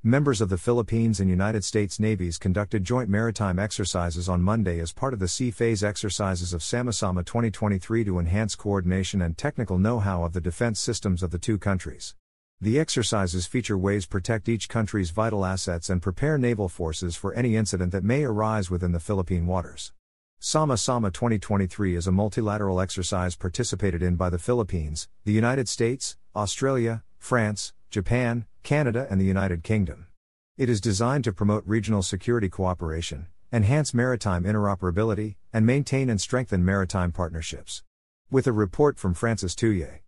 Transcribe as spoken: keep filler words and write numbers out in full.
Members of the Philippines and United States Navies conducted joint maritime exercises on Monday as part of the Sea Phase exercises of Sama-sama twenty twenty-three to enhance coordination and technical know-how of the defense systems of the two countries. The exercises feature ways to protect each country's vital assets and prepare naval forces for any incident that may arise within the Philippine waters. Sama-sama twenty twenty-three is a multilateral exercise participated in by the Philippines, the United States, Australia, France, Japan, Canada and the United Kingdom. It is designed to promote regional security cooperation, enhance maritime interoperability, and maintain and strengthen maritime partnerships. With a report from Francis Touillet.